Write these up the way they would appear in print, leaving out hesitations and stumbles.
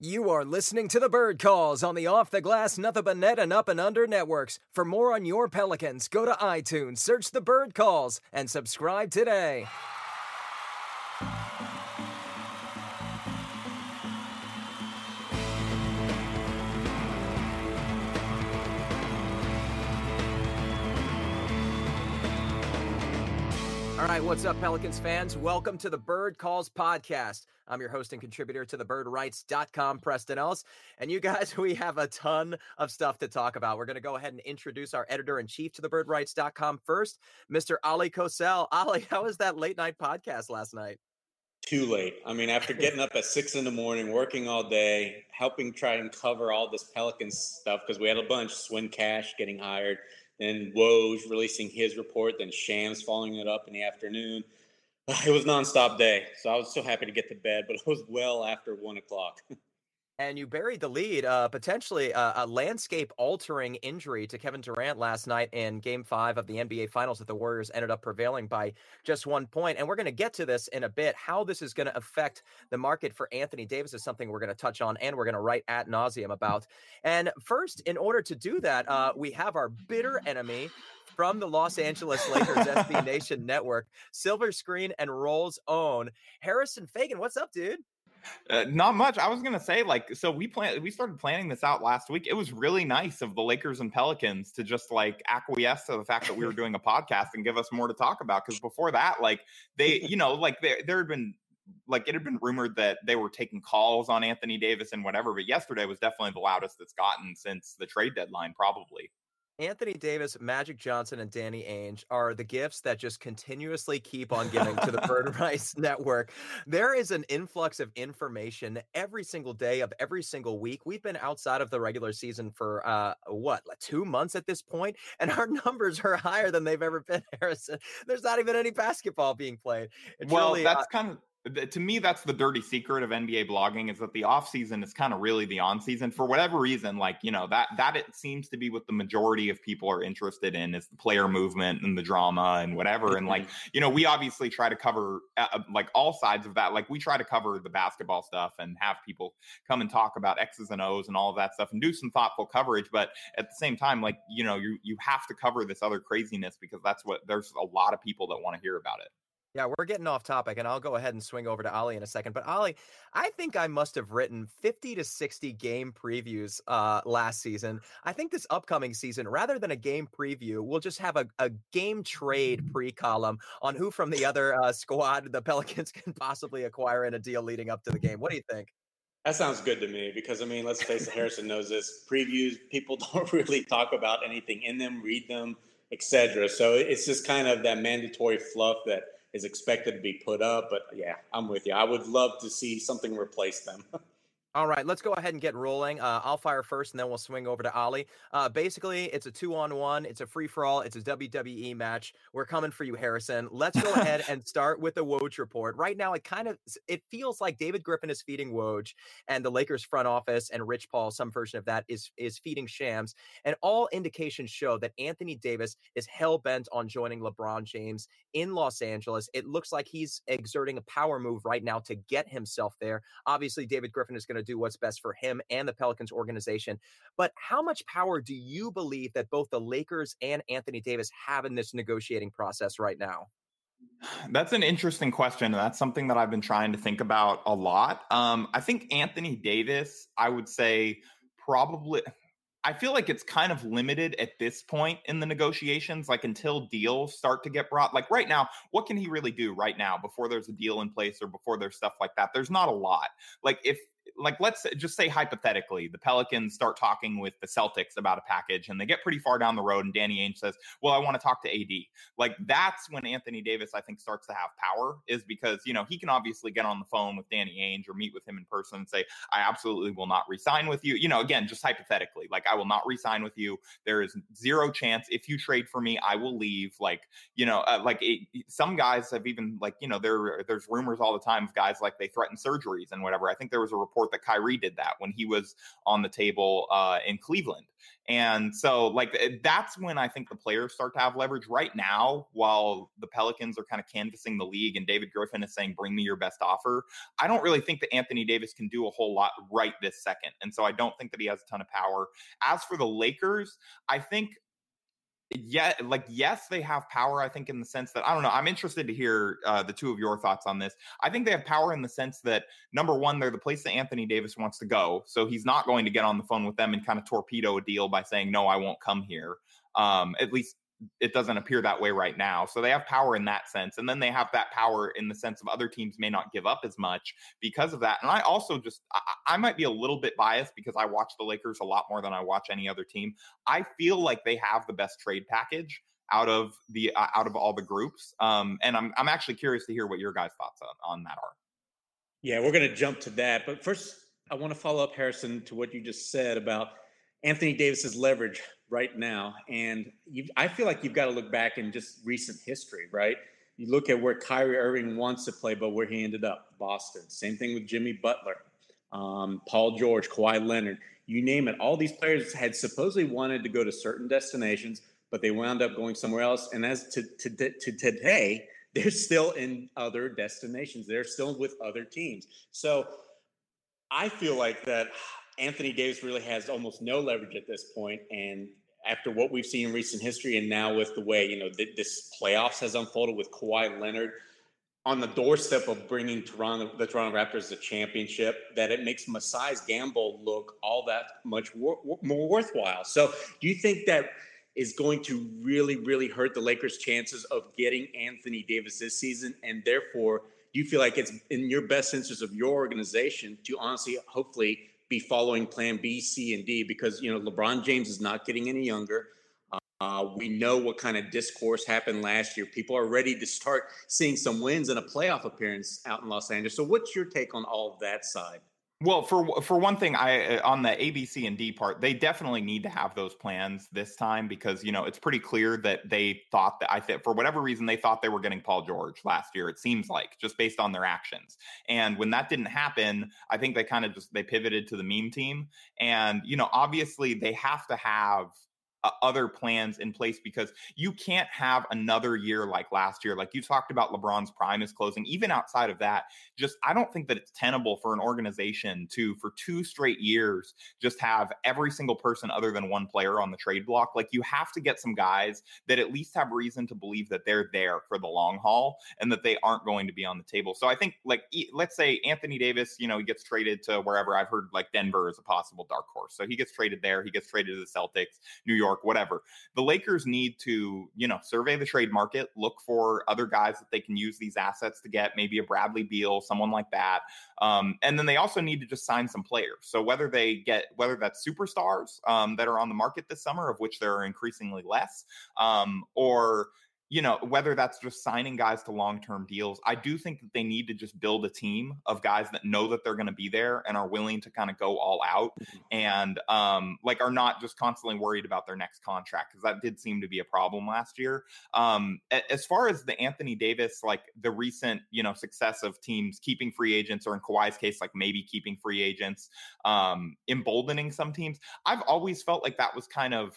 You are listening to The Bird Calls on the Off the Glass, Nothing But Net, and Up and Under networks. For more on your Pelicans, go to iTunes, search The Bird Calls, and subscribe today. All right, what's up, Pelicans fans? Welcome to the Bird Calls podcast. I'm your host and contributor to TheBirdWrites.com, Preston Ellis. And you guys, we have a ton of stuff to talk about. We're going to go ahead and introduce our editor-in-chief to TheBirdWrites.com first, Mr. Ali Cosell. Ali, how was that late-night podcast last night? Too late. I mean, after getting up at 6 in the morning, working all day, helping try and cover all this Pelicans stuff, because we had a bunch, Swin Cash getting hired, then Woj releasing his report, then Shams following it up in the afternoon. It was a nonstop day, so I was so happy to get to bed, but it was well after 1 o'clock. And you buried the lead, potentially a landscape-altering injury to Kevin Durant last night in Game 5 of the NBA Finals that the Warriors ended up prevailing by just 1 point. And we're going to get to this in a bit. How this is going to affect the market for Anthony Davis is something we're going to touch on and we're going to write ad nauseum about. And first, in order to do that, we have our bitter enemy from the Los Angeles Lakers SB Nation Network, Silver Screen and Roll's own, Harrison Faigen. What's up, dude? Not much. I was going to say, we started planning this out last week. It was really nice of the Lakers and Pelicans to just acquiesce to the fact that we were doing a podcast and give us more to talk about. Cause before that, it had been rumored that they were taking calls on Anthony Davis and whatever, but yesterday was definitely the loudest it's gotten since the trade deadline, probably. Anthony Davis, Magic Johnson, and Danny Ainge are the gifts that just continuously keep on giving to the Bird Rights Network. There is an influx of information every single day of every single week. We've been outside of the regular season for, 2 months at this point, and our numbers are higher than they've ever been, Harrison. There's not even any basketball being played. To me, that's the dirty secret of NBA blogging, is that the off season is kind of really the on season for whatever reason. That it seems to be what the majority of people are interested in, is the player movement and the drama and whatever. And we obviously try to cover all sides of that. We try to cover the basketball stuff and have people come and talk about X's and O's and all of that stuff and do some thoughtful coverage. But at the same time, you have to cover this other craziness, because that's what there's a lot of people that want to hear about it. Yeah, we're getting off topic, and I'll go ahead and swing over to Ali in a second. But Ali, I think I must have written 50 to 60 game previews last season. I think this upcoming season, rather than a game preview, we'll just have a game trade pre-column on who from the other squad the Pelicans can possibly acquire in a deal leading up to the game. What do you think? That sounds good to me, because, I mean, let's face it, Harrison knows this. Previews, people don't really talk about anything in them, read them, etc. So it's just kind of that mandatory fluff that is expected to be put up, but yeah, I'm with you. I would love to see something replace them. All right, let's go ahead and get rolling. I'll fire first, and then we'll swing over to Ali. Basically, it's a 2-on-1. It's a free-for-all. It's a WWE match. We're coming for you, Harrison. Let's go ahead and start with the Woj report. Right now, it feels like David Griffin is feeding Woj, and the Lakers front office and Rich Paul, some version of that, is feeding Shams. And all indications show that Anthony Davis is hell-bent on joining LeBron James in Los Angeles. It looks like he's exerting a power move right now to get himself there. Obviously, David Griffin is going to do what's best for him and the Pelicans organization. But how much power do you believe that both the Lakers and Anthony Davis have in this negotiating process right now? That's an interesting question. And that's something that I've been trying to think about a lot. I think Anthony Davis, I would say probably I feel like it's kind of limited at this point in the negotiations, like until deals start to get brought. Like right now, what can he really do right now before there's a deal in place or before there's stuff like that? There's not a lot. Like if, like, let's just say hypothetically, the Pelicans start talking with the Celtics about a package and they get pretty far down the road and Danny Ainge says, well, I want to talk to AD. Like that's when Anthony Davis, I think, starts to have power, is because, you know, he can obviously get on the phone with Danny Ainge or meet with him in person and say, I absolutely will not re-sign with you. You know, again, just hypothetically, like I will not re-sign with you. There is zero chance. If you trade for me, I will leave. Like, you know, some guys have even, like, you know, there's rumors all the time of guys like they threaten surgeries and whatever. I think there was a report that Kyrie did that when he was on the table in Cleveland. And so, like, that's when I think the players start to have leverage. Right now, while the Pelicans are kind of canvassing the league and David Griffin is saying, bring me your best offer, I don't really think that Anthony Davis can do a whole lot right this second. And so I don't think that he has a ton of power. As for the Lakers, I think, yeah, like, yes, they have power, I think, in the sense that, I don't know, I'm interested to hear the two of your thoughts on this. I think they have power in the sense that, number one, they're the place that Anthony Davis wants to go. So he's not going to get on the phone with them and kind of torpedo a deal by saying, no, I won't come here. At least it doesn't appear that way right now. So they have power in that sense. And then they have that power in the sense of other teams may not give up as much because of that. And I also just, I might be a little bit biased because I watch the Lakers a lot more than I watch any other team. I feel like they have the best trade package out of all the groups. And I'm actually curious to hear what your guys' thoughts on that are. Yeah, we're going to jump to that. But first, I want to follow up, Harrison, to what you just said about Anthony Davis's leverage right now. And I feel like you've got to look back in just recent history, right? You look at where Kyrie Irving wants to play, but where he ended up, Boston. Same thing with Jimmy Butler, Paul George, Kawhi Leonard, you name it. All these players had supposedly wanted to go to certain destinations, but they wound up going somewhere else. And as to today, they're still in other destinations. They're still with other teams. So I feel like that Anthony Davis really has almost no leverage at this point. And after what we've seen in recent history and now with the way, you know, this playoffs has unfolded with Kawhi Leonard on the doorstep of bringing the Toronto Raptors the championship, that it makes Masai's gamble look all that much more worthwhile. So do you think that is going to really, really hurt the Lakers' chances of getting Anthony Davis this season? And therefore, do you feel like it's in your best interest of your organization to honestly, hopefully, be following plan B, C, and D, because, you know, LeBron James is not getting any younger. We know what kind of discourse happened last year. People are ready to start seeing some wins and a playoff appearance out in Los Angeles. So what's your take on all of that side? Well, for one thing, I on the A, B, C, and D part, they definitely need to have those plans this time because, you know, it's pretty clear that they thought that for whatever reason, they thought they were getting Paul George last year, it seems like, just based on their actions. And when that didn't happen, I think they kind of just, they pivoted to the meme team. And, you know, obviously they have to have other plans in place because you can't have another year like last year. Like you talked about, LeBron's prime is closing. Even outside of that, just I don't think that it's tenable for an organization to, for two straight years, just have every single person other than one player on the trade block. Like you have to get some guys that at least have reason to believe that they're there for the long haul and that they aren't going to be on the table. So I think, like, let's say Anthony Davis, you know, he gets traded to wherever. I've heard like Denver is a possible dark horse. So he gets traded there. He gets traded to the Celtics, New York, whatever. The Lakers need to, you know, survey the trade market, look for other guys that they can use these assets to get, maybe a Bradley Beal, someone like that. And then they also need to just sign some players. So whether that's superstars that are on the market this summer, of which there are increasingly less, or, you know, whether that's just signing guys to long-term deals, I do think that they need to just build a team of guys that know that they're going to be there and are willing to kind of go all out and like are not just constantly worried about their next contract, because that did seem to be a problem last year. As far as the Anthony Davis, like the recent, you know, success of teams keeping free agents, or in Kawhi's case, like maybe keeping free agents, emboldening some teams, I've always felt like that was kind of,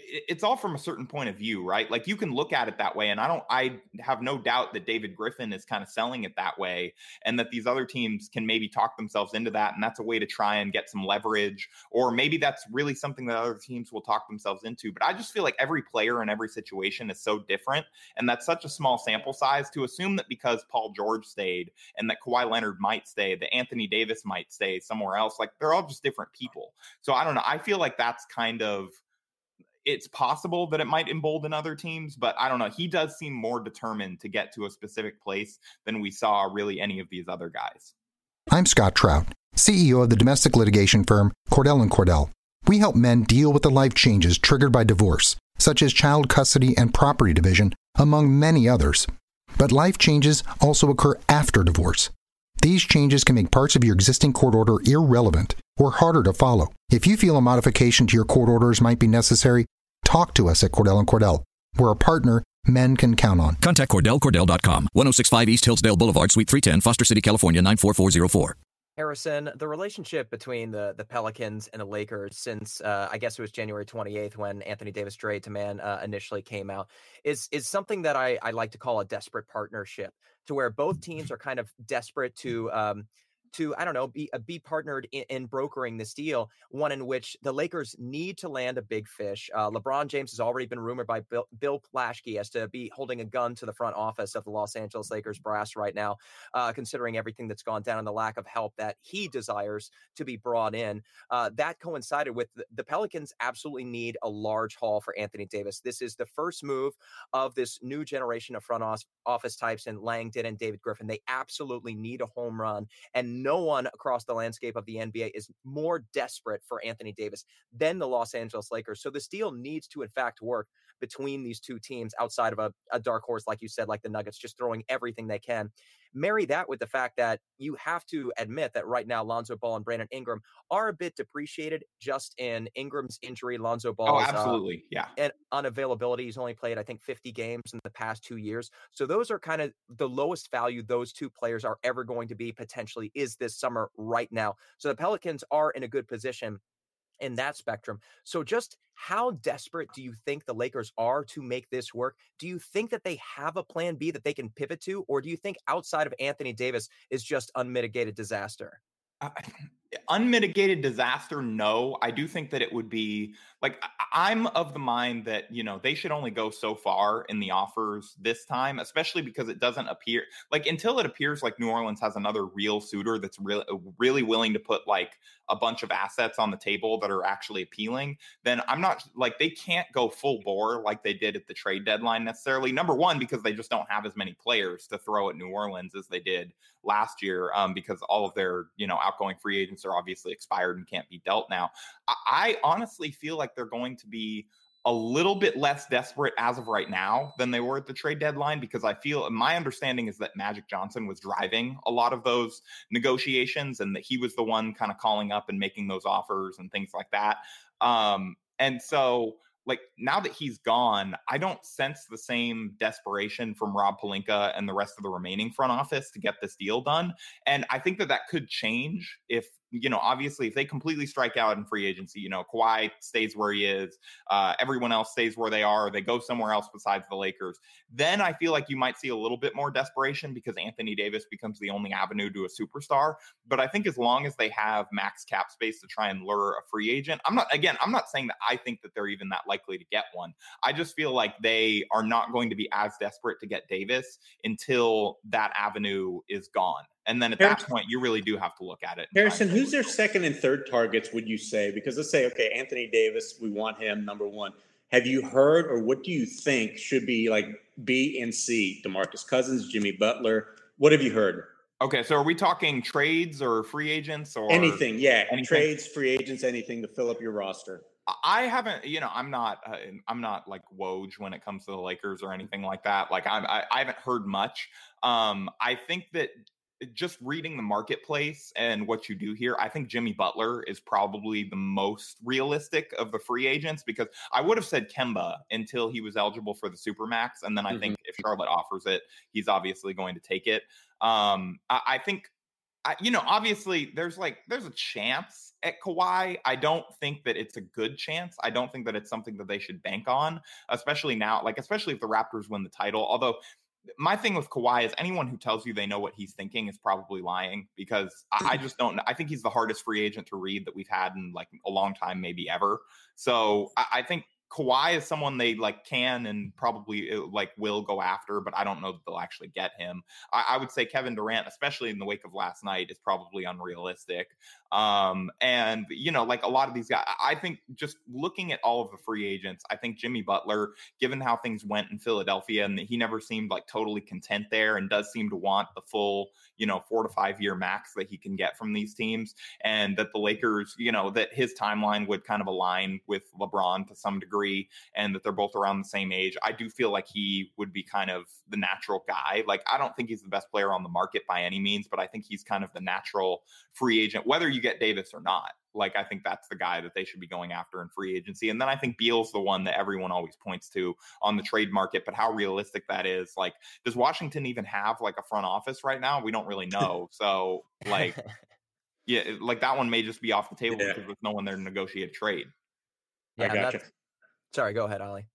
it's all from a certain point of view, right? Like you can look at it that way. And I have no doubt that David Griffin is kind of selling it that way and that these other teams can maybe talk themselves into that. And that's a way to try and get some leverage, or maybe that's really something that other teams will talk themselves into. But I just feel like every player in every situation is so different. And that's such a small sample size to assume that because Paul George stayed and that Kawhi Leonard might stay, that Anthony Davis might stay somewhere else. Like they're all just different people. So I don't know. I feel like that's kind of, it's possible that it might embolden other teams, but I don't know. He does seem more determined to get to a specific place than we saw really any of these other guys. I'm Scott Trout, CEO of the domestic litigation firm Cordell & Cordell. We help men deal with the life changes triggered by divorce, such as child custody and property division, among many others. But life changes also occur after divorce. These changes can make parts of your existing court order irrelevant or harder to follow. If you feel a modification to your court orders might be necessary, talk to us at Cordell & Cordell. We're a partner men can count on. Contact CordellCordell.com, 1065 East Hillsdale Boulevard, Suite 310, Foster City, California, 94404. Harrison, the relationship between the Pelicans and the Lakers since, I guess it was January 28th when Anthony Davis trade to man initially came out, is something that I like to call a desperate partnership, to where both teams are kind of desperate to be partnered in brokering this deal, one in which the Lakers need to land a big fish. LeBron James has already been rumored by Bill Plaschke as to be holding a gun to the front office of the Los Angeles Lakers brass right now, considering everything that's gone down and the lack of help that he desires to be brought in. That coincided with the Pelicans absolutely need a large haul for Anthony Davis. This is the first move of this new generation of front office types and Langdon and David Griffin. They absolutely need a home run, and no one across the landscape of the NBA is more desperate for Anthony Davis than the Los Angeles Lakers. So this deal needs to, in fact, work between these two teams outside of a dark horse, like you said, like the Nuggets, just throwing everything they can. Marry that with the fact that you have to admit that right now Lonzo Ball and Brandon Ingram are a bit depreciated just in Ingram's injury. Lonzo Ball and unavailability. He's only played, I think, 50 games in the past 2 years. So those are kind of the lowest value those two players are ever going to be potentially is this summer right now. So the Pelicans are in a good position in that spectrum. So just how desperate do you think the Lakers are to make this work? Do you think that they have a plan B that they can pivot to? Or do you think outside of Anthony Davis is just unmitigated disaster? Unmitigated disaster? No, I do think that it would be like, I'm of the mind that, you know, they should only go so far in the offers this time, especially because it doesn't appear like until it appears like New Orleans has another real suitor that's really willing to put like a bunch of assets on the table that are actually appealing, then I'm not like they can't go full bore like they did at the trade deadline necessarily. Number one, because they just don't have as many players to throw at New Orleans as they did last year, because all of their, you know, outgoing free agents are obviously expired and can't be dealt now. I honestly feel like they're going to be a little bit less desperate as of right now than they were at the trade deadline, because I feel my understanding is that Magic Johnson was driving a lot of those negotiations and that he was the one kind of calling up and making those offers and things like that. And so like now that he's gone, I don't sense the same desperation from Rob Pelinka and the rest of the remaining front office to get this deal done. And I think that that could change if, you know, obviously, if they completely strike out in free agency, you know, Kawhi stays where he is, everyone else stays where they are, they go somewhere else besides the Lakers, then I feel like you might see a little bit more desperation because Anthony Davis becomes the only avenue to a superstar. But I think as long as they have max cap space to try and lure a free agent, I'm not saying that I think that they're even that likely to get one. I just feel like they are not going to be as desperate to get Davis until that avenue is gone. And then at that point, you really do have to look at it. Harrison, who's their second and third targets, would you say? Because let's say, okay, Anthony Davis, we want him, number one. Have you heard or what do you think should be like B and C? DeMarcus Cousins, Jimmy Butler. What have you heard? Okay, so are we talking trades or free agents or anything? Yeah, anything? Trades, free agents, anything to fill up your roster. I haven't, you know, I'm not like Woj when it comes to the Lakers or anything like that. Like I haven't heard much. I think that just reading the marketplace and what you do here, I think Jimmy Butler is probably the most realistic of the free agents, because I would have said Kemba until he was eligible for the Supermax. And then I think if Charlotte offers it, he's obviously going to take it. I think, there's a chance at Kawhi, I don't think that it's a good chance. I don't think that it's something that they should bank on, especially now, like especially if the Raptors win the title. Although my thing with Kawhi is anyone who tells you they know what he's thinking is probably lying, because I just don't. I think he's the hardest free agent to read that we've had in like a long time, maybe ever. So I think Kawhi is someone they like can and probably like will go after, but I don't know that they'll actually get him. I would say Kevin Durant, especially in the wake of last night, is probably unrealistic. And you know, like a lot of these guys, I think just looking at all of the free agents, I think Jimmy Butler, given how things went in Philadelphia, and he never seemed like totally content there, and does seem to want the full, you know, 4 to 5 year max that he can get from these teams, and that the Lakers, you know, that his timeline would kind of align with LeBron to some degree, and that they're both around the same age. I do feel like he would be kind of the natural guy. Like, I don't think he's the best player on the market by any means, but I think he's kind of the natural free agent, whether you get Davis or not. Like, I think that's the guy that they should be going after in free agency. And then I think Beal's the one that everyone always points to on the trade market, but how realistic that is. Like, does Washington even have like a front office right now? We don't really know. So like, yeah, like that one may just be off the table because there's no one there to negotiate a trade. Yeah, I gotcha. Sorry, go ahead, Ollie.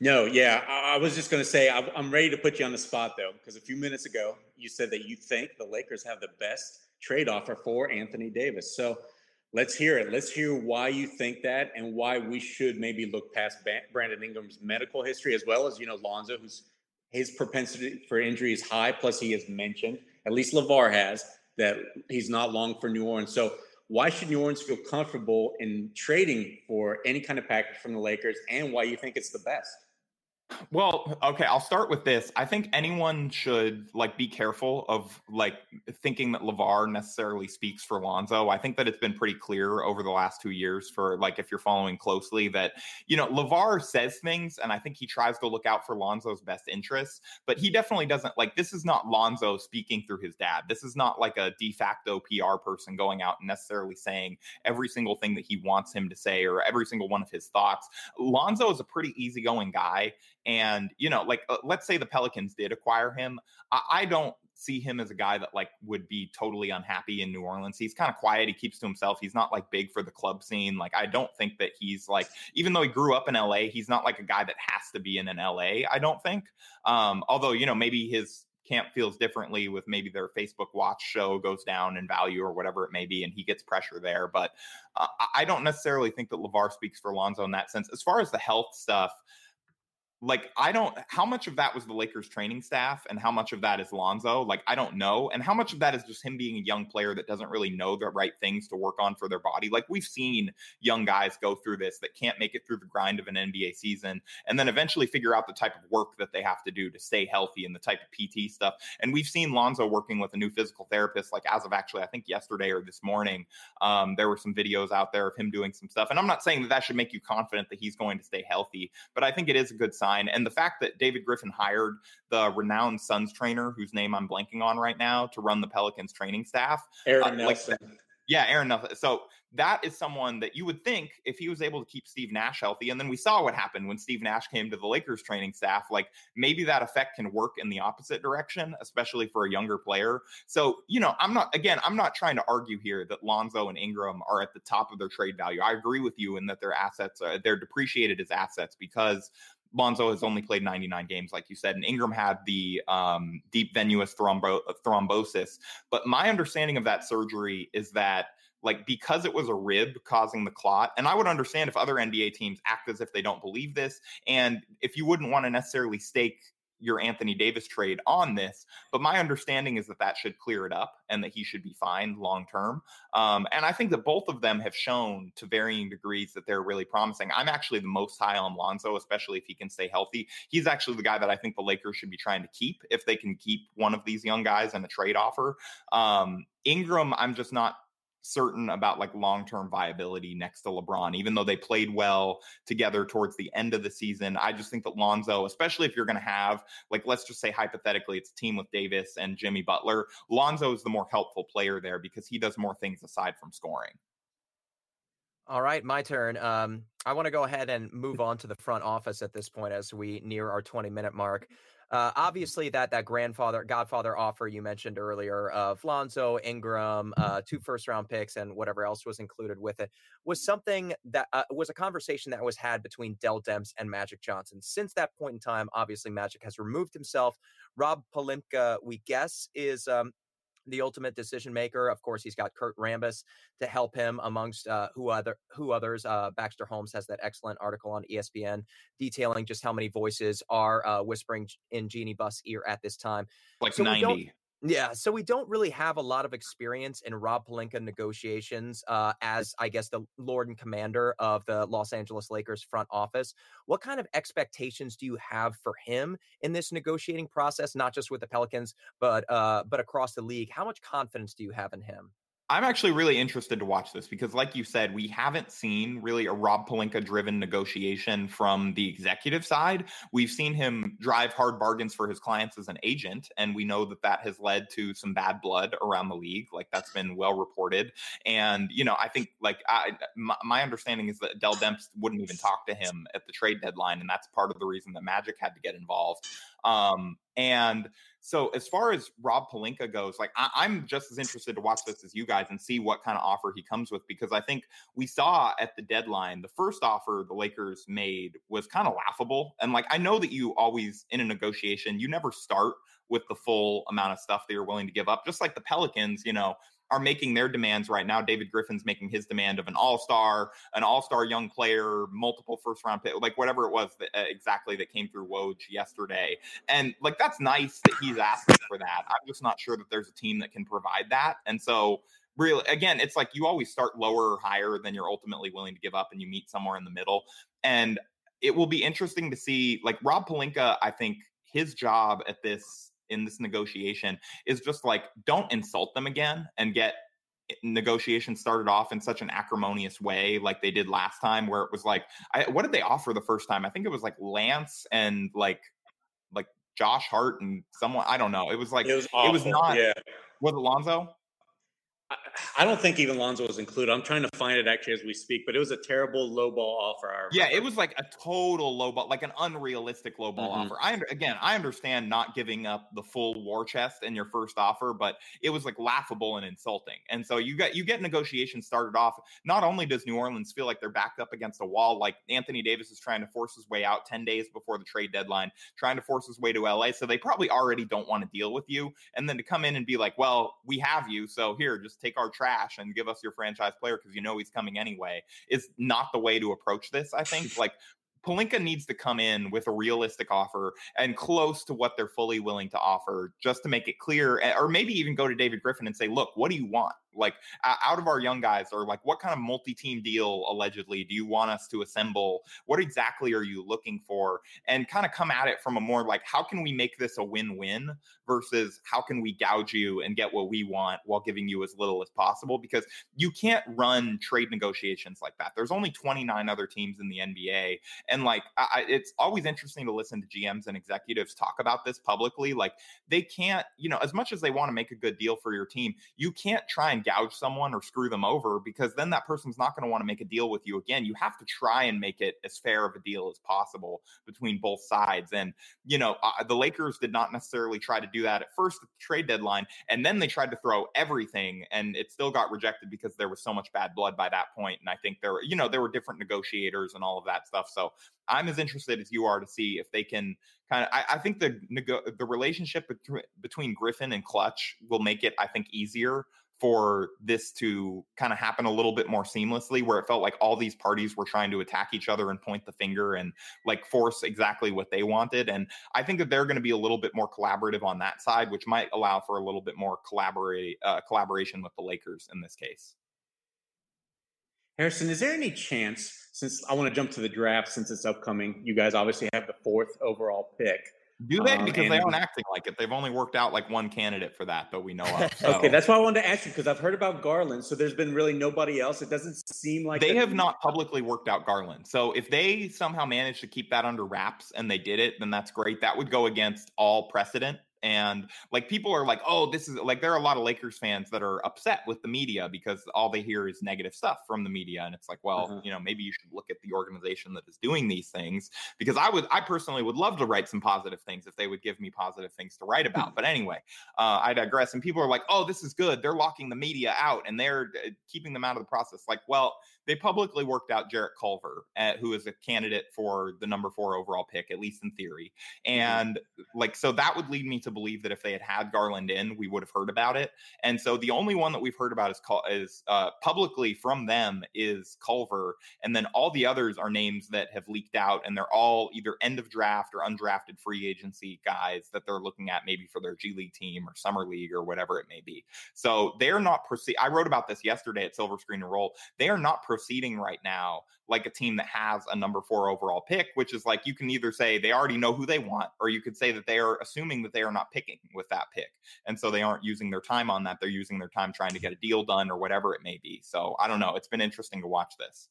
No, yeah, I was just going to say, I'm ready to put you on the spot, though, because a few minutes ago, you said that you think the Lakers have the best trade offer for Anthony Davis. So let's hear it. Let's hear why you think that and why we should maybe look past Brandon Ingram's medical history, as well as, you know, Lonzo, who's his propensity for injury is high. Plus, he has mentioned, at least LeVar has, that he's not long for New Orleans. So why should New Orleans feel comfortable in trading for any kind of package from the Lakers, and why you think it's the best? Well, okay, I'll start with this. I think anyone should like be careful of like thinking that LeVar necessarily speaks for Lonzo. I think that it's been pretty clear over the last 2 years for like, if you're following closely, that, you know, LeVar says things and I think he tries to look out for Lonzo's best interests, but he definitely doesn't like, this is not Lonzo speaking through his dad. This is not like a de facto PR person going out and necessarily saying every single thing that he wants him to say or every single one of his thoughts. Lonzo is a pretty easygoing guy. And, you know, like, let's say the Pelicans did acquire him. I don't see him as a guy that like would be totally unhappy in New Orleans. He's kind of quiet. He keeps to himself. He's not like big for the club scene. Like, I don't think that he's like, even though he grew up in LA, he's not like a guy that has to be in an LA, I don't think. Although, you know, maybe his camp feels differently with maybe their Facebook watch show goes down in value or whatever it may be, and he gets pressure there. But I don't necessarily think that LeVar speaks for Lonzo in that sense. As far as the health stuff, like, I don't, how much of that was the Lakers training staff and how much of that is Lonzo? Like, I don't know. And how much of that is just him being a young player that doesn't really know the right things to work on for their body? Like, we've seen young guys go through this that can't make it through the grind of an NBA season and then eventually figure out the type of work that they have to do to stay healthy and the type of PT stuff. And we've seen Lonzo working with a new physical therapist, like as of actually, I think yesterday or this morning, there were some videos out there of him doing some stuff. And I'm not saying that that should make you confident that he's going to stay healthy, but I think it is a good sign. And the fact that David Griffin hired the renowned Suns trainer, whose name I'm blanking on right now, to run the Pelicans training staff. Aaron Nelson. Aaron Nelson. So that is someone that you would think, if he was able to keep Steve Nash healthy, and then we saw what happened when Steve Nash came to the Lakers training staff, like maybe that effect can work in the opposite direction, especially for a younger player. So, you know, I'm not trying to argue here that Lonzo and Ingram are at the top of their trade value. I agree with you in that their assets are, they're depreciated as assets because Lonzo has only played 99 games, like you said, and Ingram had the deep venous thrombosis. But my understanding of that surgery is that, like, because it was a rib causing the clot, and I would understand if other NBA teams act as if they don't believe this, and if you wouldn't want to necessarily stake your Anthony Davis trade on this, but my understanding is that that should clear it up and that he should be fine long-term. And I think that both of them have shown to varying degrees that they're really promising. I'm actually the most high on Lonzo, especially if he can stay healthy. He's actually the guy that I think the Lakers should be trying to keep if they can keep one of these young guys in a trade offer. Ingram, I'm just not certain about like long-term viability next to LeBron, even though they played well together towards the end of the season. I just think that Lonzo, especially if you're going to have, like, let's just say hypothetically, it's a team with Davis and Jimmy Butler, Lonzo is the more helpful player there because he does more things aside from scoring. All right, my turn. I want to go ahead and move on to the front office at this point as we near our 20-minute mark. Obviously, that Godfather offer you mentioned earlier of Lonzo, Ingram, 2 first-round picks, and whatever else was included with it was something that was a conversation that was had between Dell Demps and Magic Johnson. Since that point in time, obviously, Magic has removed himself. Rob Pelinka, we guess, is the ultimate decision maker. Of course, he's got Kurt Rambis to help him amongst who others. Baxter Holmes has that excellent article on ESPN detailing just how many voices are whispering in Jeannie Buss' ear at this time. Like so 90. Yeah. So we don't really have a lot of experience in Rob Pelinka negotiations as, I guess, the Lord and Commander of the Los Angeles Lakers front office. What kind of expectations do you have for him in this negotiating process, not just with the Pelicans, but across the league? How much confidence do you have in him? I'm actually really interested to watch this because, like you said, we haven't seen really a Rob Pelinka-driven negotiation from the executive side. We've seen him drive hard bargains for his clients as an agent, and we know that that has led to some bad blood around the league. Like, that's been well reported. And, you know, I think, like, my understanding is that Dell Demps wouldn't even talk to him at the trade deadline, and that's part of the reason that Magic had to get involved. And so as far as Rob Pelinka goes, like I'm just as interested to watch this as you guys and see what kind of offer he comes with, because I think we saw at the deadline, the first offer the Lakers made was kind of laughable. And like, I know that you always in a negotiation, you never start with the full amount of stuff that you're willing to give up. Just like the Pelicans, you know, are making their demands right now. David Griffin's making his demand of an all-star young player, multiple first-round pick, like whatever it was that, exactly that came through Woj yesterday. And like, that's nice that he's asking for that. I'm just not sure that there's a team that can provide that. And so really, again, it's like you always start lower or higher than you're ultimately willing to give up, and you meet somewhere in the middle. And it will be interesting to see, like Rob Pelinka, I think his job at this in this negotiation is just like, don't insult them again and get negotiations started off in such an acrimonious way like they did last time, where it was like, what did they offer the first time? I think it was like Lance and like Josh Hart and someone, I don't know. It was like, it was not, yeah. Was it Lonzo? I don't think even Lonzo was included. I'm trying to find it actually as we speak, but it was a terrible lowball offer. Yeah, it was like a total lowball, like an unrealistic lowball offer. I understand not giving up the full war chest in your first offer, but it was like laughable and insulting. And so you get negotiations started off. Not only does New Orleans feel like they're backed up against a wall, like Anthony Davis is trying to force his way out 10 days before the trade deadline, trying to force his way to LA. So they probably already don't want to deal with you. And then to come in and be like, well, we have you, so here, just take our trash and give us your franchise player because you know he's coming anyway, is not the way to approach this, I think. Like, Pelinka needs to come in with a realistic offer and close to what they're fully willing to offer, just to make it clear, or maybe even go to David Griffin and say, look, what do you want? Like, out of our young guys, or like, what kind of multi-team deal allegedly do you want us to assemble? What exactly are you looking for? And kind of come at it from a more like, how can we make this a win-win versus how can we gouge you and get what we want while giving you as little as possible? Because you can't run trade negotiations like that. There's only 29 other teams in the NBA. And like, it's always interesting to listen to GMs and executives talk about this publicly. Like, they can't, you know, as much as they want to make a good deal for your team, you can't try and gouge someone or screw them over, because then that person's not going to want to make a deal with you again. You have to try and make it as fair of a deal as possible between both sides. And, you know, the Lakers did not necessarily try to do that at first at the trade deadline. And then they tried to throw everything, and it still got rejected because there was so much bad blood by that point. And I think there were different negotiators and all of that stuff. So I'm as interested as you are to see if they can kind of, I think the relationship between Griffin and Clutch will make it, I think, easier for this to kind of happen a little bit more seamlessly, where it felt like all these parties were trying to attack each other and point the finger and like force exactly what they wanted. And I think that they're going to be a little bit more collaborative on that side, which might allow for a little bit more collaboration with the Lakers in this case. Harrison, is there any chance, since I want to jump to the draft, since it's upcoming, you guys obviously have the 4th overall pick. Do they? Because they aren't acting like it. They've only worked out like one candidate for that that we know of. So. Okay, that's why I wanted to ask you, because I've heard about Garland. So there's been really nobody else. It doesn't seem like they have not publicly worked out Garland. So if they somehow managed to keep that under wraps and they did it, then that's great. That would go against all precedent And like, people are like, oh, this is like, there are a lot of Lakers fans that are upset with the media because all they hear is negative stuff from the media. And it's like, well, you know, maybe you should look at the organization that is doing these things, because I personally would love to write some positive things if they would give me positive things to write about. But anyway, I digress. And people are like, oh, this is good. They're locking the media out and they're keeping them out of the process. Like, well, they publicly worked out Jarrett Culver, who is a candidate for the number 4 overall pick, at least in theory. And like, so that would lead me to believe that if they had had Garland in, we would have heard about it. And so the only one that we've heard about is publicly from them is Culver. And then all the others are names that have leaked out, and they're all either end of draft or undrafted free agency guys that they're looking at maybe for their G League team or summer league or whatever it may be. So they're not I wrote about this yesterday at Silver Screen and Roll. They are not proceeding right now like a team that has a number 4 overall pick, which is like, you can either say they already know who they want, or you could say that they are assuming that they are not picking with that pick. And so they aren't using their time on that. They're using their time trying to get a deal done or whatever it may be. So I don't know. It's been interesting to watch this.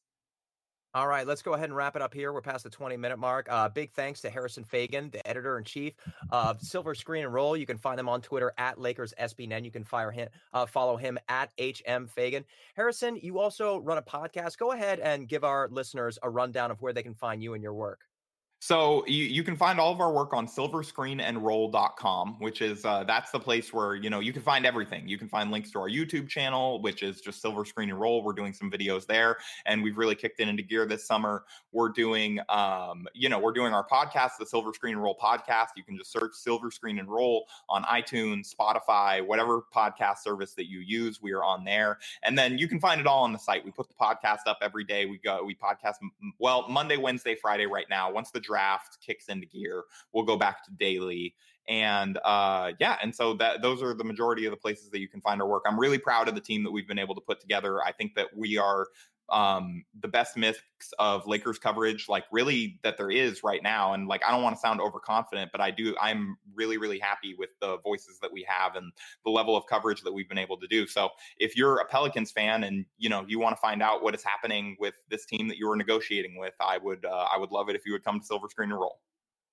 All right, let's go ahead and wrap it up here. We're past the 20-minute mark. Big thanks to Harrison Faigen, the editor-in-chief of Silver Screen and Roll. You can find him on Twitter at LakersSBN. You can follow him at HM Faigen. Harrison, you also run a podcast. Go ahead and give our listeners a rundown of where they can find you and your work. So you can find all of our work on silverscreenandroll.com, which is that's the place where, you know, you can find everything. You can find links to our YouTube channel, which is just Silver Screen and Roll. We're doing some videos there, and we've really kicked it into gear this summer. We're doing, we're doing our podcast, the Silver Screen and Roll podcast. You can just search Silver Screen and Roll on iTunes, Spotify, whatever podcast service that you use. We are on there, and then you can find it all on the site. We put the podcast up every day. We podcast Monday, Wednesday, Friday right now. Once the draft kicks into gear, we'll go back to daily. And so those are the majority of the places that you can find our work. I'm really proud of the team that we've been able to put together. I think that we are the best mix of Lakers coverage, like, really, that there is right now. And like, I don't want to sound overconfident, but I'm really, really happy with the voices that we have and the level of coverage that we've been able to do. So if you're a Pelicans fan and, you know, you want to find out what is happening with this team that you were negotiating with, I would love it if you would come to Silver Screen and Roll.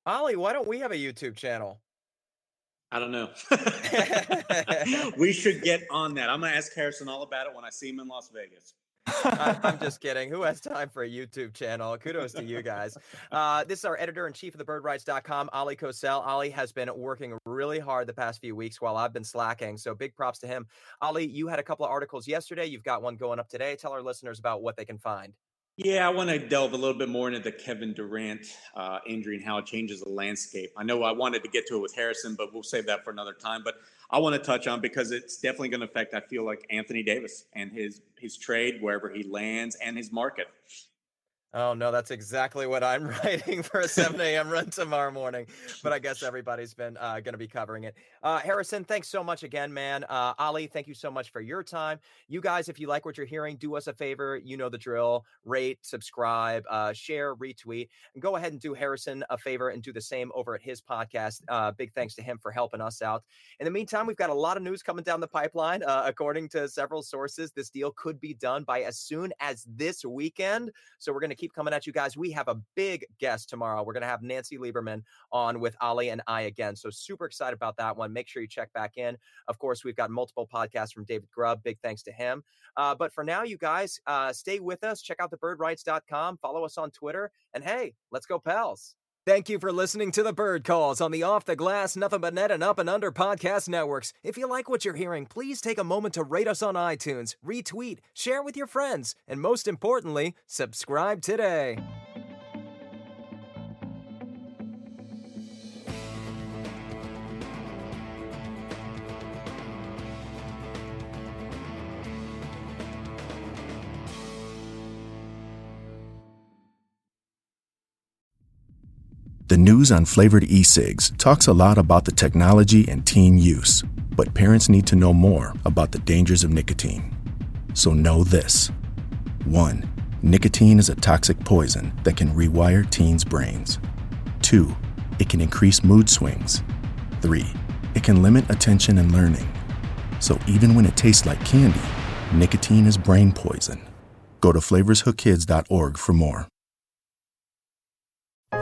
Ollie, why don't we have a YouTube channel? I don't know. We should get on that. I'm going to ask Harrison all about it when I see him in Las Vegas. I'm just kidding. Who has time for a YouTube channel? Kudos to you guys. This is our editor-in-chief of TheBirdWrites.com, Ali Cosell. Ali has been working really hard the past few weeks while I've been slacking, so big props to him. Ali, you had a couple of articles yesterday. You've got one going up today. Tell our listeners about what they can find. Yeah, I want to delve a little bit more into the Kevin Durant injury and how it changes the landscape. I know I wanted to get to it with Harrison, but we'll save that for another time. But I want to touch on, because it's definitely going to affect, I feel like, Anthony Davis and his trade, wherever he lands, and his market. Oh, no, that's exactly what I'm writing for a 7 a.m. run tomorrow morning. But I guess everybody's been going to be covering it. Harrison, thanks so much again, man. Ali, thank you so much for your time. You guys, if you like what you're hearing, do us a favor. You know the drill. Rate, subscribe, share, retweet. And go ahead and do Harrison a favor and do the same over at his podcast. Big thanks to him for helping us out. In the meantime, we've got a lot of news coming down the pipeline. According to several sources, this deal could be done by as soon as this weekend. So we're going to keep coming at you guys. We have a big guest tomorrow. We're going to have Nancy Lieberman on with Ollie and I again. So super excited about that one. Make sure you check back in. Of course, we've got multiple podcasts from David Grubb. Big thanks to him. But for now, you guys, stay with us. Check out thebirdrights.com. Follow us on Twitter. And hey, let's go Pels. Thank you for listening to The Bird Calls on the Off the Glass, Nothing But Net, and Up and Under podcast networks. If you like what you're hearing, please take a moment to rate us on iTunes, retweet, share with your friends, and most importantly, subscribe today. The news on flavored e-cigs talks a lot about the technology and teen use, but parents need to know more about the dangers of nicotine. So know this. 1. Nicotine is a toxic poison that can rewire teens' brains. 2. It can increase mood swings. 3. It can limit attention and learning. So even when it tastes like candy, nicotine is brain poison. Go to flavorshookkids.org for more.